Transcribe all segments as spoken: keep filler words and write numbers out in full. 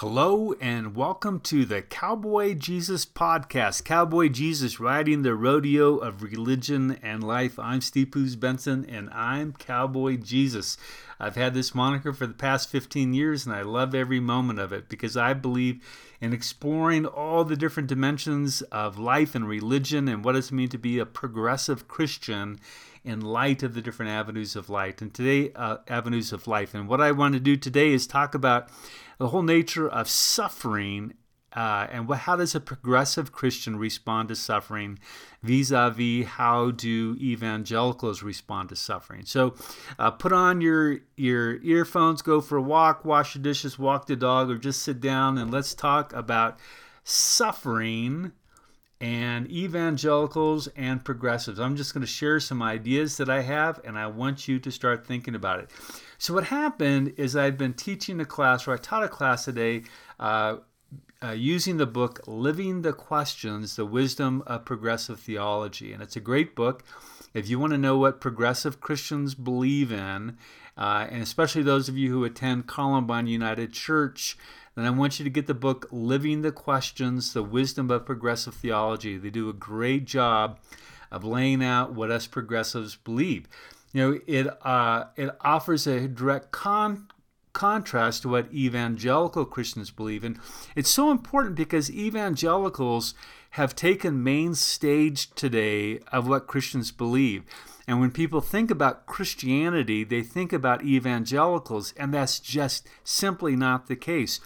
Hello and welcome to the Cowboy Jesus podcast. Cowboy Jesus, riding the rodeo of religion and life. I'm Steve Poos-Benson and I'm Cowboy Jesus. I've had this moniker for the past fifteen years and I love every moment of it because I believe in exploring all the different dimensions of life and religion and what does it mean to be a progressive Christian in light of the different avenues of light and today uh, avenues of life. And what I want to do today is talk about the whole nature of suffering uh, and what, how does a progressive Christian respond to suffering vis-a-vis how do evangelicals respond to suffering. So uh, put on your, your earphones, go for a walk, wash your dishes, walk the dog, or just sit down and let's talk about suffering and evangelicals and progressives. I'm just going to share some ideas that I have, and I want you to start thinking about it. So what happened is I've been teaching a class, or I taught a class today, uh, uh, using the book Living the Questions, The Wisdom of Progressive Theology. And it's a great book. If you want to know what progressive Christians believe in, uh, and especially those of you who attend Columbine United Church, and I want you to get the book, Living the Questions, The Wisdom of Progressive Theology. They do a great job of laying out what us progressives believe. You know, it uh, it offers a direct con- contrast to what evangelical Christians believe. And it's so important because evangelicals have taken main stage today of what Christians believe. And when people think about Christianity, they think about evangelicals, and that's just simply not the case.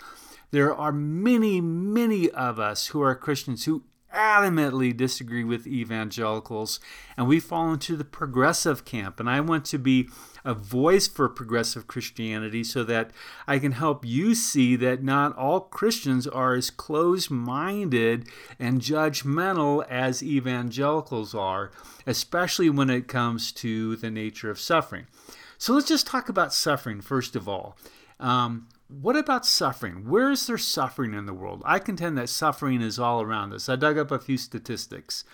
There are many, many of us who are Christians who adamantly disagree with evangelicals, and we fall into the progressive camp. And I want to be a voice for progressive Christianity so that I can help you see that not all Christians are as closed-minded and judgmental as evangelicals are, especially when it comes to the nature of suffering. So let's just talk about suffering, first of all. Um, What about suffering? Where is there suffering in the world? I contend that suffering is all around us. I dug up a few statistics.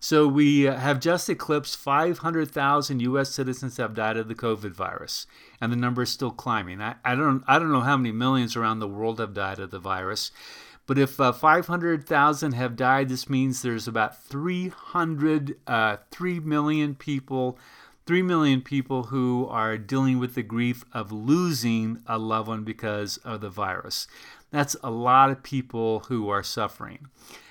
So we have just eclipsed five hundred thousand U S citizens have died of the COVID virus, and the number is still climbing. I, I don't I don't know how many millions around the world have died of the virus, but if uh, five hundred thousand have died, this means there's about three hundred, uh, three million people three million people who are dealing with the grief of losing a loved one because of the virus. That's a lot of people who are suffering.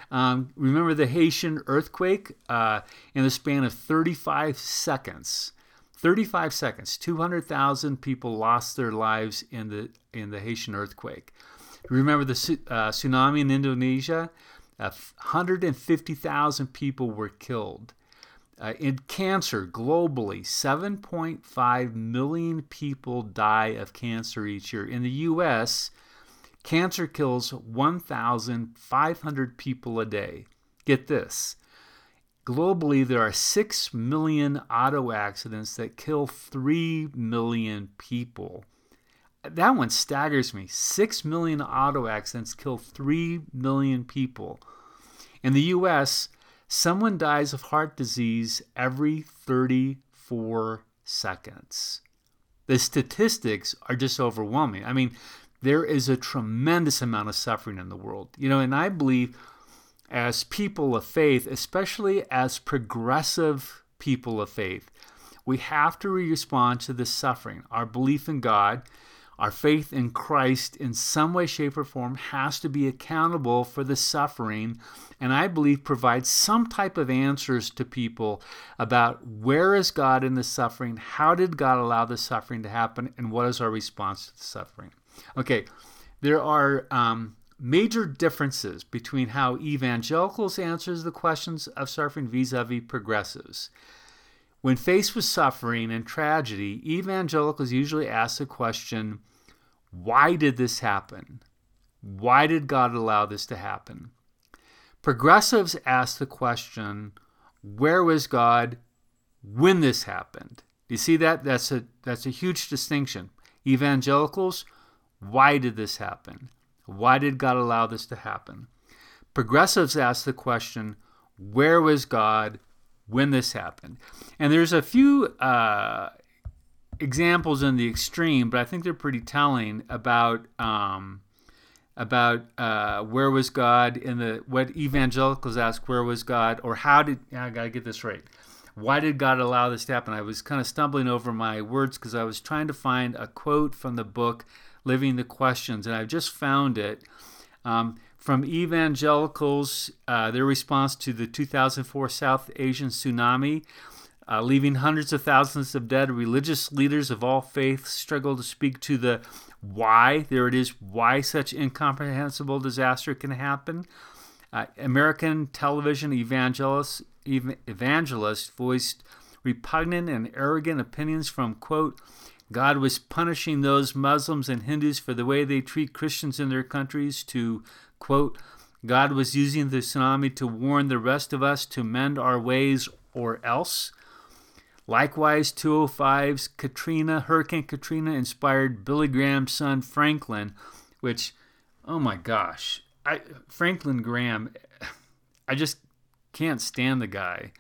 Um, remember the Haitian earthquake? Uh, in the span of thirty-five seconds, thirty-five seconds, two hundred thousand people lost their lives in the in the Haitian earthquake. Remember the uh, tsunami in Indonesia? Uh, one hundred fifty thousand people were killed. Uh, in cancer, globally, seven point five million people die of cancer each year. In the U S, cancer kills one thousand five hundred people a day. Get this. Globally, there are six million auto accidents that kill three million people. That one staggers me. six million auto accidents kill three million people. In the U S, someone dies of heart disease every thirty-four seconds. The statistics are just overwhelming. I mean, there is a tremendous amount of suffering in the world. You know, and I believe as people of faith, especially as progressive people of faith, we have to respond to this suffering. Our belief in God, our faith in Christ in some way, shape, or form has to be accountable for the suffering, and I believe provides some type of answers to people about where is God in the suffering, how did God allow the suffering to happen, and what is our response to the suffering. Okay, there are um, major differences between how evangelicals answers the questions of suffering vis-a-vis progressives. When faced with suffering and tragedy, evangelicals usually ask the question, why did this happen? Why did God allow this to happen? Progressives ask the question, where was God when this happened? You see that? That's a, that's a huge distinction. Evangelicals, why did this happen? Why did God allow this to happen? Progressives ask the question, where was God when this happened? And there's a few uh, examples in the extreme, but I think they're pretty telling about um, about uh, where was God in the, what evangelicals ask, where was God, or how did, I gotta get this right, why did God allow this to happen? I was kind of stumbling over my words because I was trying to find a quote from the book, Living the Questions, and I've just found it. Um, from evangelicals, uh, their response to the two thousand four South Asian tsunami, uh, leaving hundreds of thousands of dead, religious leaders of all faiths struggle to speak to the why. There it is, why such incomprehensible disaster can happen. Uh, American television evangelists, ev- evangelists voiced repugnant and arrogant opinions from, quote, God was punishing those Muslims and Hindus for the way they treat Christians in their countries, to, quote, God was using the tsunami to warn the rest of us to mend our ways or else. Likewise, two oh five's Katrina, Hurricane Katrina inspired Billy Graham's son, Franklin, which, oh my gosh, I, Franklin Graham, I just can't stand the guy.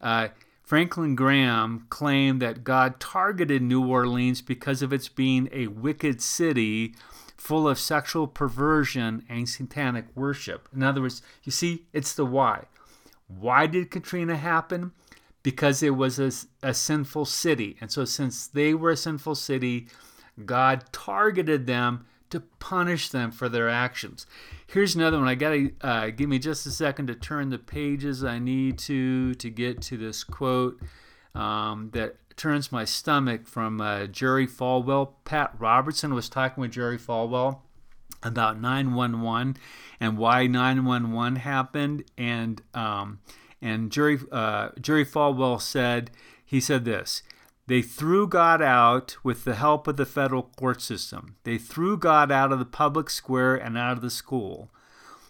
Uh, Franklin Graham claimed that God targeted New Orleans because of its being a wicked city full of sexual perversion and satanic worship. In other words, you see, it's the why. Why did Katrina happen? Because it was a, a sinful city. And so since they were a sinful city, God targeted them to punish them for their actions. Here's another one. I gotta uh, give me just a second to turn the pages I need to to get to this quote um, that turns my stomach from uh, Jerry Falwell. Pat Robertson was talking with Jerry Falwell about nine one one and why nine one one happened, and um, and Jerry uh, Jerry Falwell said he said this. They threw God out with the help of the federal court system. They threw God out of the public square and out of the school.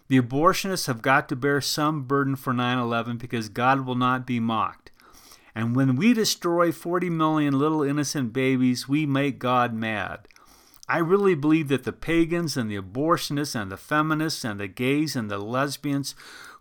The abortionists have got to bear some burden for nine eleven because God will not be mocked. And when we destroy forty million little innocent babies, we make God mad. I really believe that the pagans and the abortionists and the feminists and the gays and the lesbians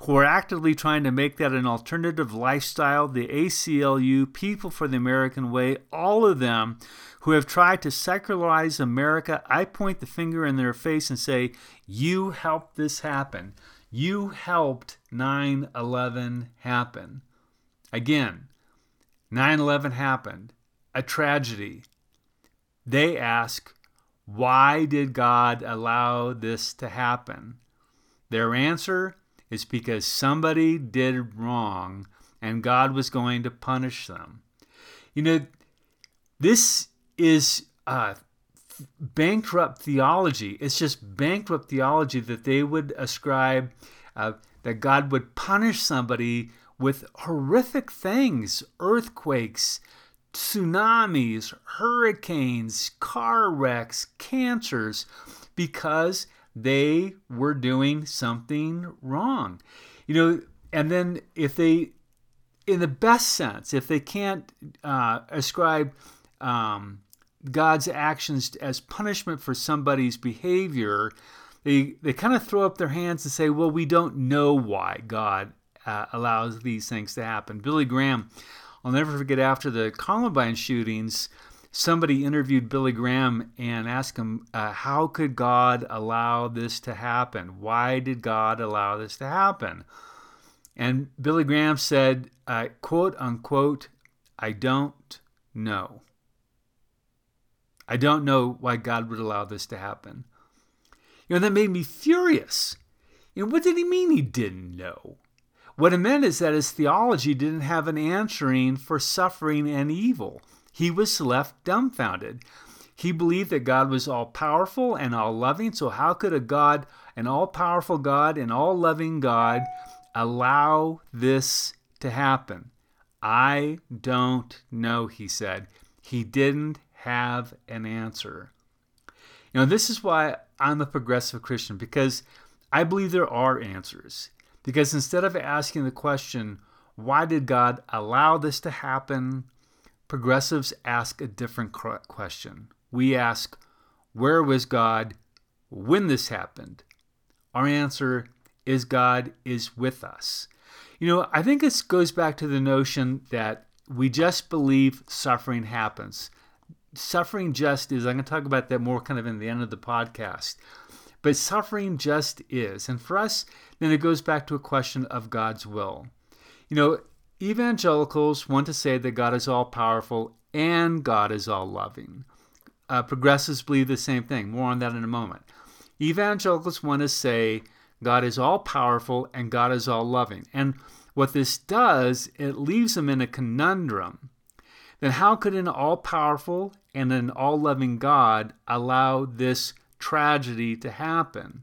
who are actively trying to make that an alternative lifestyle, the A C L U, People for the American Way, all of them who have tried to secularize America, I point the finger in their face and say, you helped this happen. You helped nine eleven happen. Again, nine eleven happened, a tragedy. They ask, why did God allow this to happen? Their answer is because somebody did wrong and God was going to punish them. You know, this is uh, bankrupt theology. It's just bankrupt theology that they would ascribe uh, that God would punish somebody with horrific things, earthquakes, tsunamis, hurricanes, car wrecks, cancers, because they were doing something wrong. You know, and then if they, in the best sense, if they can't uh, ascribe um, God's actions as punishment for somebody's behavior, they, they kind of throw up their hands and say, well, we don't know why God uh, allows these things to happen. Billy Graham, I'll never forget, after the Columbine shootings, somebody interviewed Billy Graham and asked him, uh, how could God allow this to happen? Why did God allow this to happen? And Billy Graham said, uh, quote unquote, I don't know. I don't know why God would allow this to happen. You know, that made me furious. You know, what did he mean he didn't know? What it meant is that his theology didn't have an answering for suffering and evil. He was left dumbfounded. He believed that God was all-powerful and all-loving, so how could a God, an all-powerful God, an all-loving God, allow this to happen? I don't know, he said. He didn't have an answer. You know, this is why I'm a progressive Christian, because I believe there are answers. Because instead of asking the question, why did God allow this to happen, progressives ask a different question. We ask, where was God when this happened? Our answer is God is with us. You know, I think this goes back to the notion that we just believe suffering happens. Suffering just is, I'm going to talk about that more kind of in the end of the podcast. But suffering just is. And for us, then it goes back to a question of God's will. You know, evangelicals want to say that God is all-powerful and God is all-loving. Uh, progressives believe the same thing. More on that in a moment. Evangelicals want to say God is all-powerful and God is all-loving. And what this does, it leaves them in a conundrum. Then how could an all-powerful and an all-loving God allow this tragedy to happen?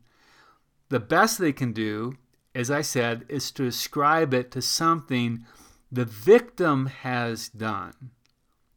The best they can do, as I said, is to ascribe it to something the victim has done.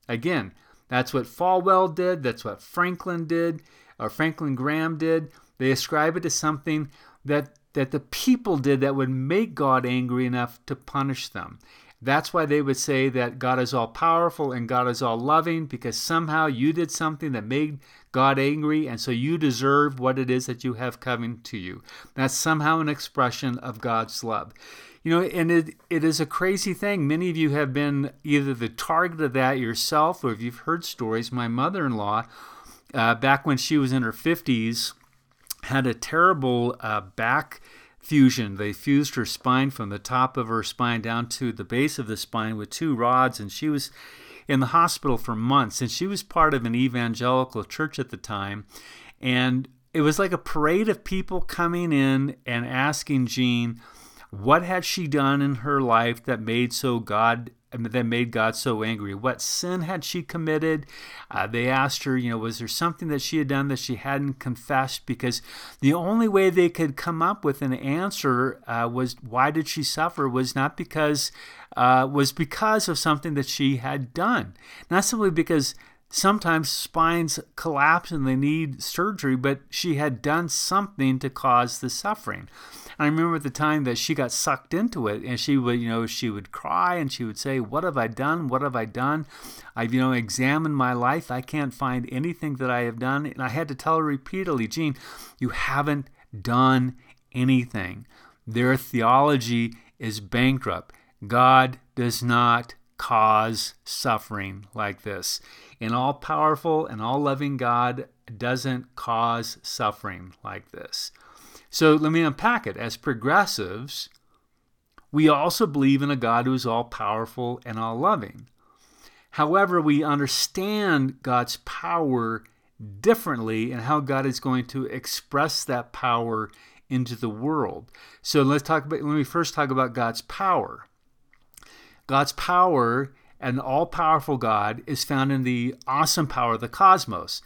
Again, that's what Falwell did. That's what Franklin did, or Franklin Graham did. They ascribe it to something that, that the people did that would make God angry enough to punish them. That's why they would say that God is all-powerful and God is all-loving, because somehow you did something that made God angry, and so you deserve what it is that you have coming to you. That's somehow an expression of God's love. You know, and it, it is a crazy thing. Many of you have been either the target of that yourself, or if you've heard stories, my mother-in-law, uh, back when she was in her fifties, had a terrible uh, back fusion. They fused her spine from the top of her spine down to the base of the spine with two rods, and she was in the hospital for months. And she was part of an evangelical church at the time, and it was like a parade of people coming in and asking Jean, what had she done in her life that made so God that made God so angry? What sin had she committed? Uh, they asked her, you know, was there something that she had done that she hadn't confessed? Because the only way they could come up with an answer uh, was why did she suffer was not because, uh, was because of something that she had done. Not simply because sometimes spines collapse and they need surgery, but she had done something to cause the suffering. I remember at the time that she got sucked into it, and she would, you know, she would cry and she would say, what have I done? What have I done? I've, you know, examined my life. I can't find anything that I have done. And I had to tell her repeatedly, Jean, you haven't done anything. Their theology is bankrupt. God does not cause suffering like this. An all-powerful and all-loving God doesn't cause suffering like this. So let me unpack it. As progressives, we also believe in a God who is all-powerful and all-loving. However, we understand God's power differently and how God is going to express that power into the world. So let's talk about, let me first talk about God's power. God's power, an all-powerful God, is found in the awesome power of the cosmos.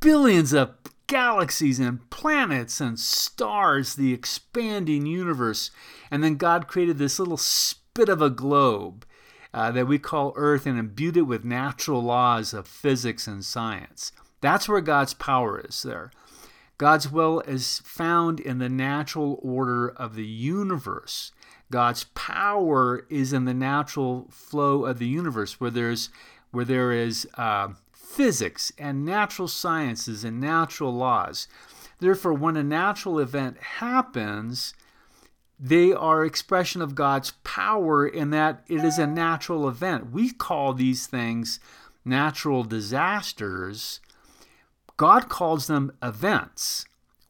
Billions of galaxies and planets and stars, the expanding universe. And then God created this little spit of a globe uh, that we call Earth and imbued it with natural laws of physics and science. That's where God's power is there. God's will is found in the natural order of the universe. God's power is in the natural flow of the universe where there's where there is uh, physics and natural sciences and natural laws. Therefore, when a natural event happens, they are expression of God's power in that it is a natural event. We call these things natural disasters. God calls them events.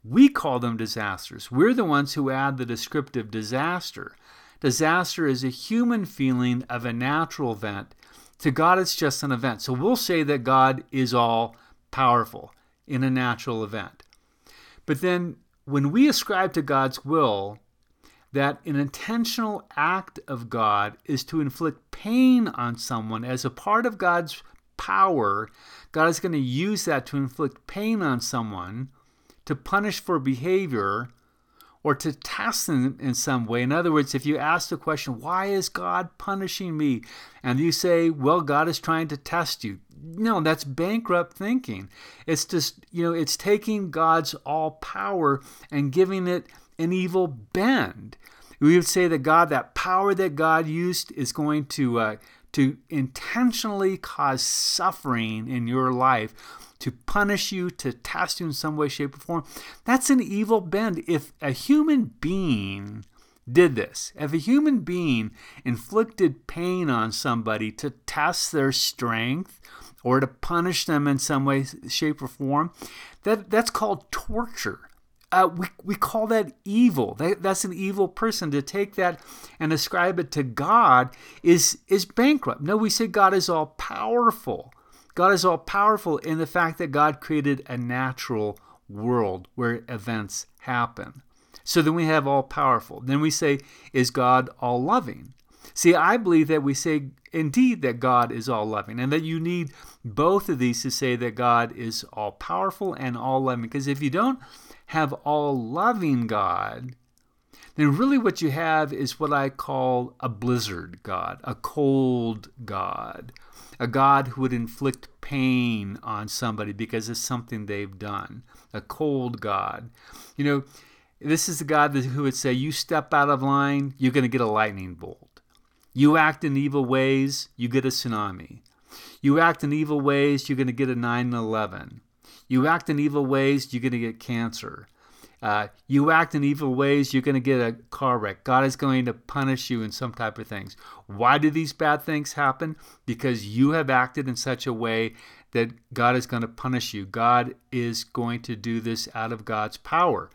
We call them disasters. We're the ones who add the descriptive disaster. Disaster is a human feeling of a natural event. To God, it's just an event. So we'll say that God is all powerful in a natural event. But then when we ascribe to God's will that an intentional act of God is to inflict pain on someone as a part of God's power, God is going to use that to inflict pain on someone, to punish for behavior, or to test them in some way. In other words, if you ask the question, why is God punishing me? And you say, well, God is trying to test you. No, that's bankrupt thinking. It's just, you know, it's taking God's all power and giving it an evil bend. We would say that God, that power that God used is going to, uh, to intentionally cause suffering in your life, to punish you, to test you in some way, shape, or form. That's an evil bend. If a human being did this. If a human being inflicted pain on somebody to test their strength or to punish them in some way, shape, or form, that, that's called torture. Uh, we, we call that evil. That, that's an evil person. To take that and ascribe it to God is, is bankrupt. No, we say God is all-powerful. God is all-powerful in the fact that God created a natural world where events happen. So then we have all-powerful. Then we say, is God all-loving? See, I believe that we say, indeed, that God is all-loving, and that you need both of these to say that God is all-powerful and all-loving. Because if you don't have all-loving God, then really what you have is what I call a blizzard God, a cold God, a God who would inflict pain on somebody because it's something they've done, a cold God. You know, this is the God who would say, you step out of line, you're going to get a lightning bolt. You act in evil ways, you get a tsunami. You act in evil ways, you're going to get a nine eleven. You act in evil ways, you're going to get cancer. Uh, you act in evil ways, you're going to get a car wreck. God is going to punish you in some type of things. Why do these bad things happen? Because you have acted in such a way that God is going to punish you. God is going to do this out of God's power.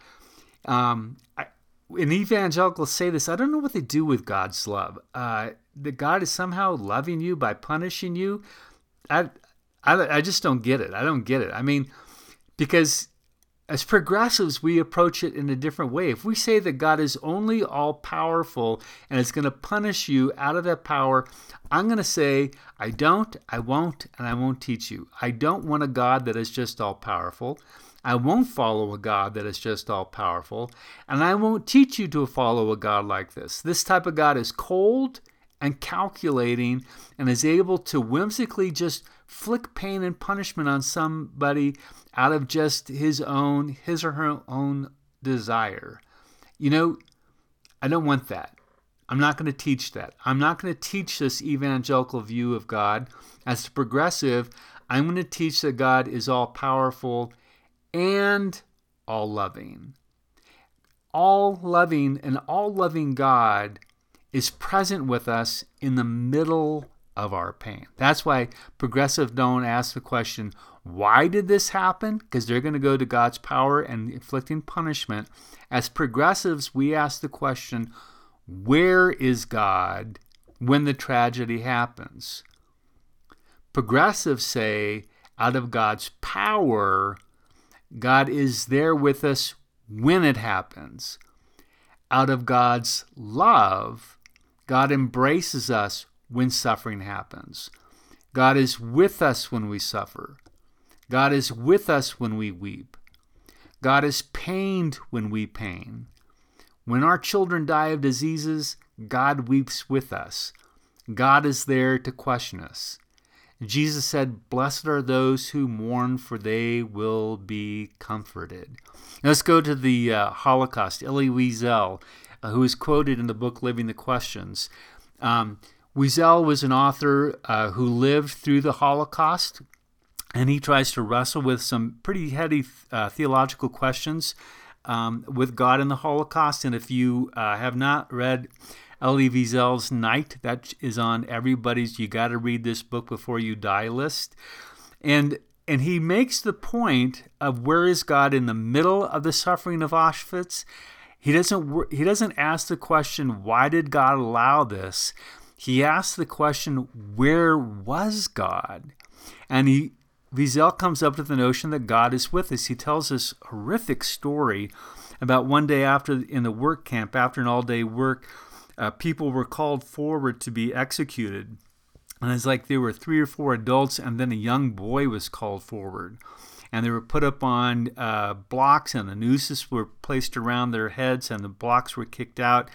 Um, I, and evangelicals say this. I don't know what they do with God's love. Uh, that God is somehow loving you by punishing you. I, I, I just don't get it. I don't get it. I mean, because as progressives, we approach it in a different way. If we say that God is only all-powerful and is going to punish you out of that power, I'm going to say, I don't, I won't, and I won't teach you. I don't want a God that is just all-powerful. I won't follow a God that is just all-powerful. And I won't teach you to follow a God like this. This type of God is cold and calculating and is able to whimsically just flick pain and punishment on somebody out of just his own, his or her own desire. You know, I don't want that. I'm not going to teach that. I'm not going to teach this evangelical view of God. As a progressive, I'm going to teach that God is all-powerful and all-loving. All-loving and all-loving God is present with us in the middle of our pain. That's why progressives don't ask the question, why did this happen? Because they're going to go to God's power and inflicting punishment. As progressives, we ask the question, where is God when the tragedy happens? Progressives say, out of God's power, God is there with us when it happens. Out of God's love, God embraces us when suffering happens. God is with us when we suffer. God is with us when we weep. God is pained when we pain. When our children die of diseases, God weeps with us. God is there to question us. Jesus said, blessed are those who mourn, for they will be comforted. Now, let's go to the uh, Holocaust. Elie Wiesel, uh, who is quoted in the book Living the Questions. Um, Wiesel was an author uh, who lived through the Holocaust, and he tries to wrestle with some pretty heady uh, theological questions um, with God and the Holocaust. And if you uh, have not read Elie Wiesel's Night, that is on everybody's you got to read this book before you die list. And and he makes the point of where is God in the middle of the suffering of Auschwitz. He doesn't he doesn't ask the question, why did God allow this? He asks the question, where was God? And he Wiesel comes up with the notion that God is with us. He tells this horrific story about one day after in the work camp, after an all-day work, Uh, people were called forward to be executed. And it's like there were three or four adults, and then a young boy was called forward. And they were put up on uh, blocks, and the nooses were placed around their heads, and the blocks were kicked out.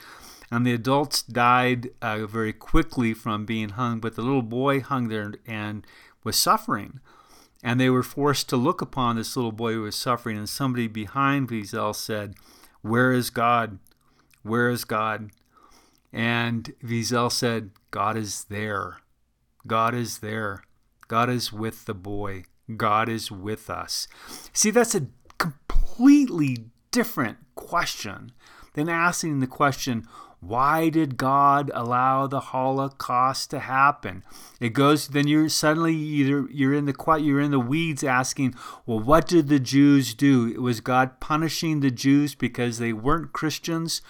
And the adults died uh, very quickly from being hung, but the little boy hung there and was suffering. And they were forced to look upon this little boy who was suffering. And somebody behind Wiesel said, "Where is God? Where is God?" And Wiesel said, God is there. God is there. God is with the boy. God is with us. See, that's a completely different question than asking the question, Why did God allow the Holocaust to happen? It goes, then you're suddenly either you're in the you're in the weeds asking, well, what did the Jews do? Was God punishing the Jews because they weren't Christians?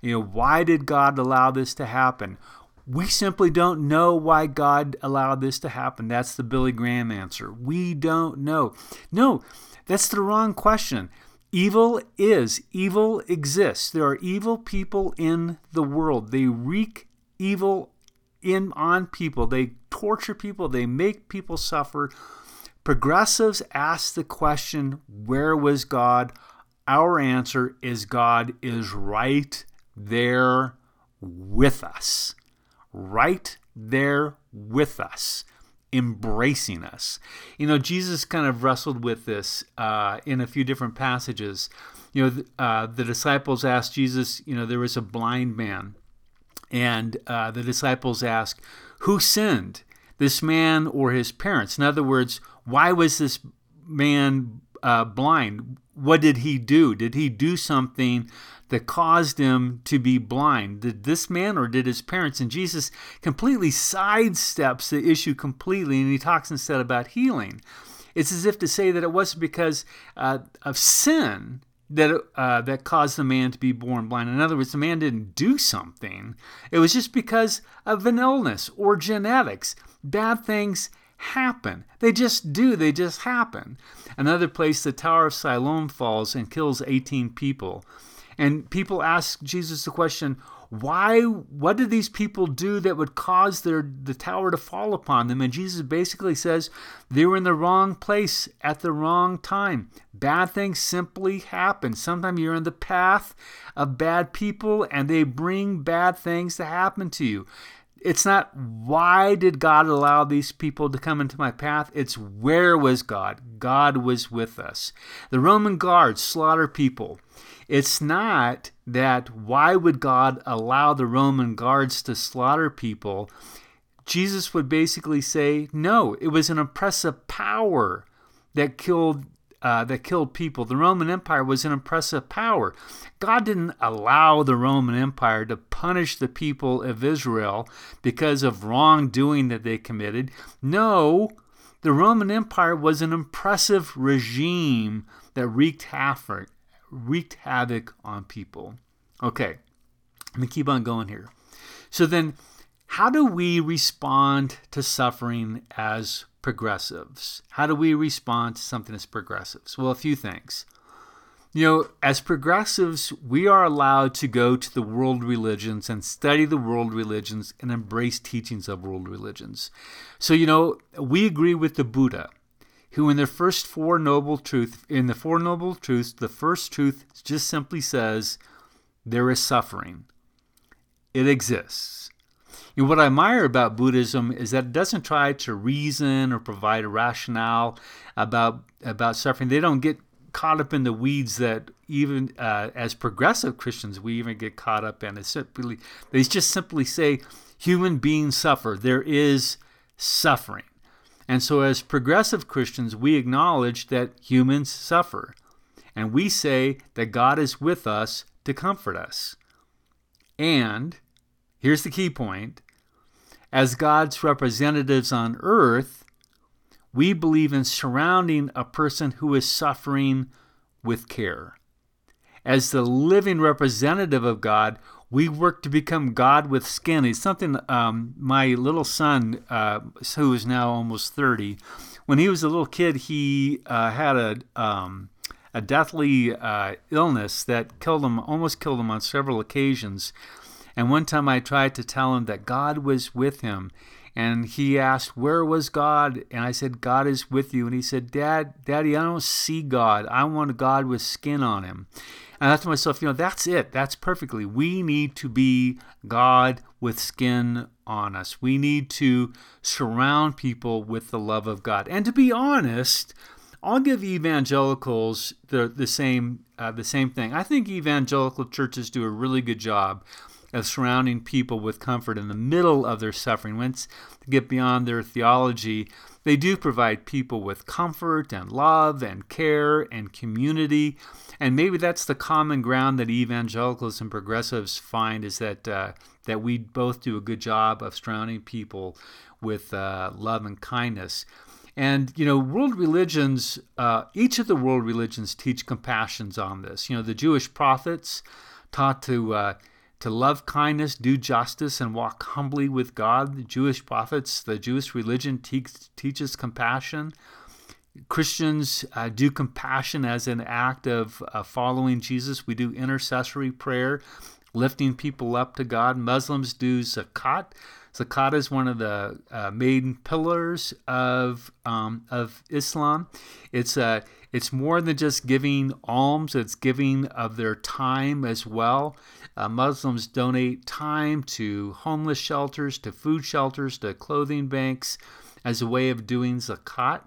You know, why did God allow this to happen? We simply don't know why God allowed this to happen. That's the Billy Graham answer. We don't know. No, that's the wrong question. Evil is. Evil exists. There are evil people in the world. They wreak evil in on people. They torture people. They make people suffer. Progressives ask the question, where was God? Our answer is God is right there with us. Right there with us, embracing us. You know, Jesus kind of wrestled with this uh, in a few different passages. You know, uh, the disciples asked Jesus, you know, there was a blind man, and uh, the disciples asked, who sinned, this man or his parents? In other words, why was this man uh, blind? What did he do? Did he do something that caused him to be blind? Did this man or did his parents? And Jesus completely sidesteps the issue completely, and he talks instead about healing. It's as if to say that it wasn't because uh, of sin that uh, that caused the man to be born blind. In other words, the man didn't do something. It was just because of an illness or genetics. Bad things happen. They just do. They just happen. Another place, the Tower of Siloam falls and kills eighteen people. And people ask Jesus the question, why, what did these people do that would cause their the tower to fall upon them? And Jesus basically says they were in the wrong place at the wrong time. Bad things simply happen. Sometimes you're in the path of bad people and they bring bad things to happen to you. It's not, why did God allow these people to come into my path? It's, where was God? God was with us. The Roman guards slaughter people. It's not that, why would God allow the Roman guards to slaughter people? Jesus would basically say, no, it was an oppressive power that killed Uh, that killed people. The Roman Empire was an oppressive power. God didn't allow the Roman Empire to punish the people of Israel because of wrongdoing that they committed. No, the Roman Empire was an oppressive regime that wreaked havoc, wreaked havoc on people. Okay, let me keep on going here. So then, how do we respond to suffering as progressives? How do we respond to something as progressives? Well, a few things. You know, as progressives, we are allowed to go to the world religions and study the world religions and embrace teachings of world religions. So, you know, we agree with the Buddha, who in the first four noble truth, in the four noble truths, the first truth just simply says there is suffering. It exists. And what I admire about Buddhism is that it doesn't try to reason or provide a rationale about about suffering. They don't get caught up in the weeds that even uh, as progressive Christians we even get caught up in. It's simply, they just simply say human beings suffer. There is suffering. And so as progressive Christians, we acknowledge that humans suffer. And we say that God is with us to comfort us. And here's the key point. As God's representatives on earth, we believe in surrounding a person who is suffering with care. As the living representative of God, we work to become God with skin. It's something um, my little son, uh, who is now almost thirty, when he was a little kid, he uh, had a... Um, a deathly uh, illness that killed him, almost killed him on several occasions. And one time I tried to tell him that God was with him. And he asked, where was God? And I said, God is with you. And he said, Dad, Daddy, I don't see God. I want God with skin on him. And I thought to myself, you know, that's it. That's perfectly. We need to be God with skin on us. We need to surround people with the love of God. And to be honest, I'll give evangelicals the, the same uh, the same thing. I think evangelical churches do a really good job of surrounding people with comfort in the middle of their suffering. Once they get beyond their theology, they do provide people with comfort and love and care and community. And maybe that's the common ground that evangelicals and progressives find, is that uh, that we both do a good job of surrounding people with uh, love and kindness. And, you know, world religions, uh, each of the world religions teach compassions on this. You know, the Jewish prophets taught to uh, to love kindness, do justice, and walk humbly with God. The Jewish prophets, the Jewish religion te- teaches compassion. Christians uh, do compassion as an act of uh, following Jesus. We do intercessory prayer, lifting people up to God. Muslims do zakat. Zakat is one of the uh, main pillars of um, of Islam. It's uh, it's more than just giving alms. It's giving of their time as well. Uh, Muslims donate time to homeless shelters, to food shelters, to clothing banks as a way of doing zakat.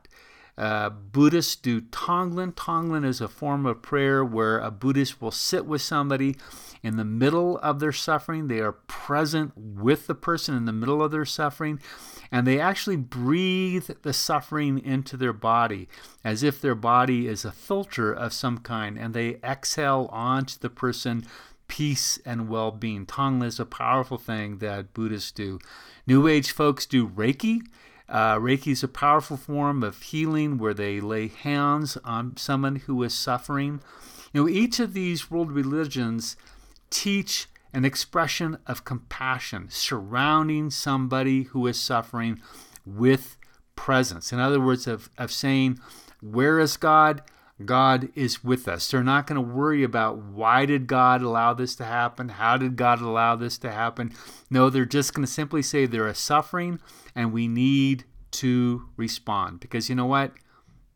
Uh, Buddhists do Tonglen. Tonglen is a form of prayer where a Buddhist will sit with somebody in the middle of their suffering. They are present with the person in the middle of their suffering, and they actually breathe the suffering into their body as if their body is a filter of some kind, and they exhale onto the person peace and well-being. Tonglen is a powerful thing that Buddhists do. New Age folks do Reiki. Uh, Reiki is a powerful form of healing where they lay hands on someone who is suffering. You know, each of these world religions teach an expression of compassion, surrounding somebody who is suffering with presence. In other words, of, of saying, where is God? God is with us. They're not going to worry about why did God allow this to happen? How did God allow this to happen? No, they're just going to simply say there is suffering and we need to respond. Because you know what?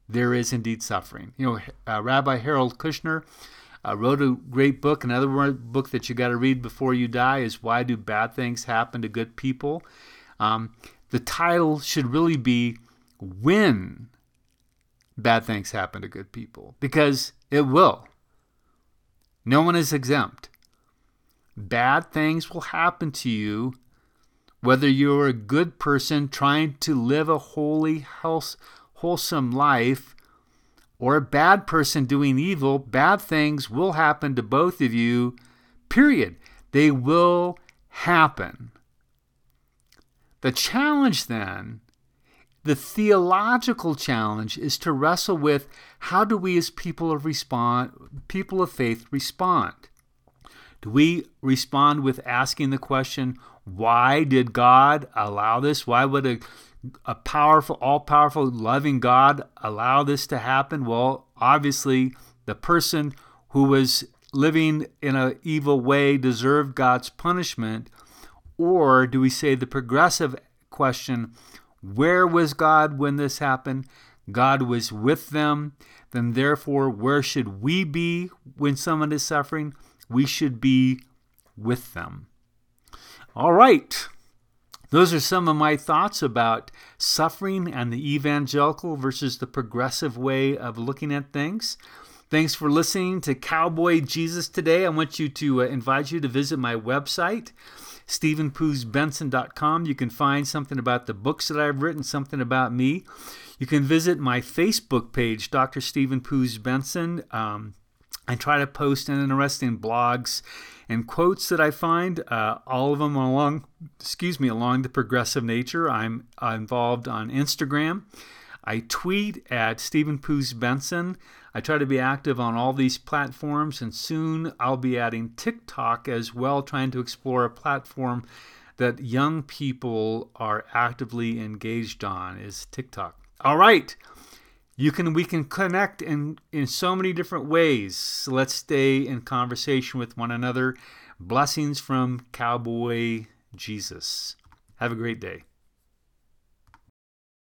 There is indeed suffering. You know, uh, Rabbi Harold Kushner uh, wrote a great book. Another book that you got to read before you die is Why Do Bad Things Happen to Good People? Um, the title should really be When Bad Things Happen to Good People, because it will. No one is exempt. Bad things will happen to you, whether you're a good person trying to live a holy, health, wholesome life, or a bad person doing evil. Bad things will happen to both of you, period. They will happen. The challenge then, the theological challenge, is to wrestle with how do we as people of respond, people of faith respond? Do we respond with asking the question, why did God allow this? Why would a, a powerful, all-powerful, loving God allow this to happen? Well, obviously, the person who was living in an evil way deserved God's punishment. Or do we say the progressive question, where was God when this happened? God was with them. Then therefore, where should we be when someone is suffering? We should be with them. All right. Those are some of my thoughts about suffering and the evangelical versus the progressive way of looking at things. Thanks for listening to Cowboy Jesus today. I want you to uh, invite you to visit my website, stephen poos benson dot com. You can find something about the books that I've written, something about me. You can visit my Facebook page, Doctor Stephen Poos-Benson. Um, I try to post interesting blogs and quotes that I find, uh, all of them along, excuse me, along the progressive nature. I'm involved on Instagram. I tweet at Stephen Poos-Benson. I try to be active on all these platforms, and soon I'll be adding TikTok as well, trying to explore a platform that young people are actively engaged on, is TikTok. All right. You can we can connect in, in so many different ways. So let's stay in conversation with one another. Blessings from Cowboy Jesus. Have a great day.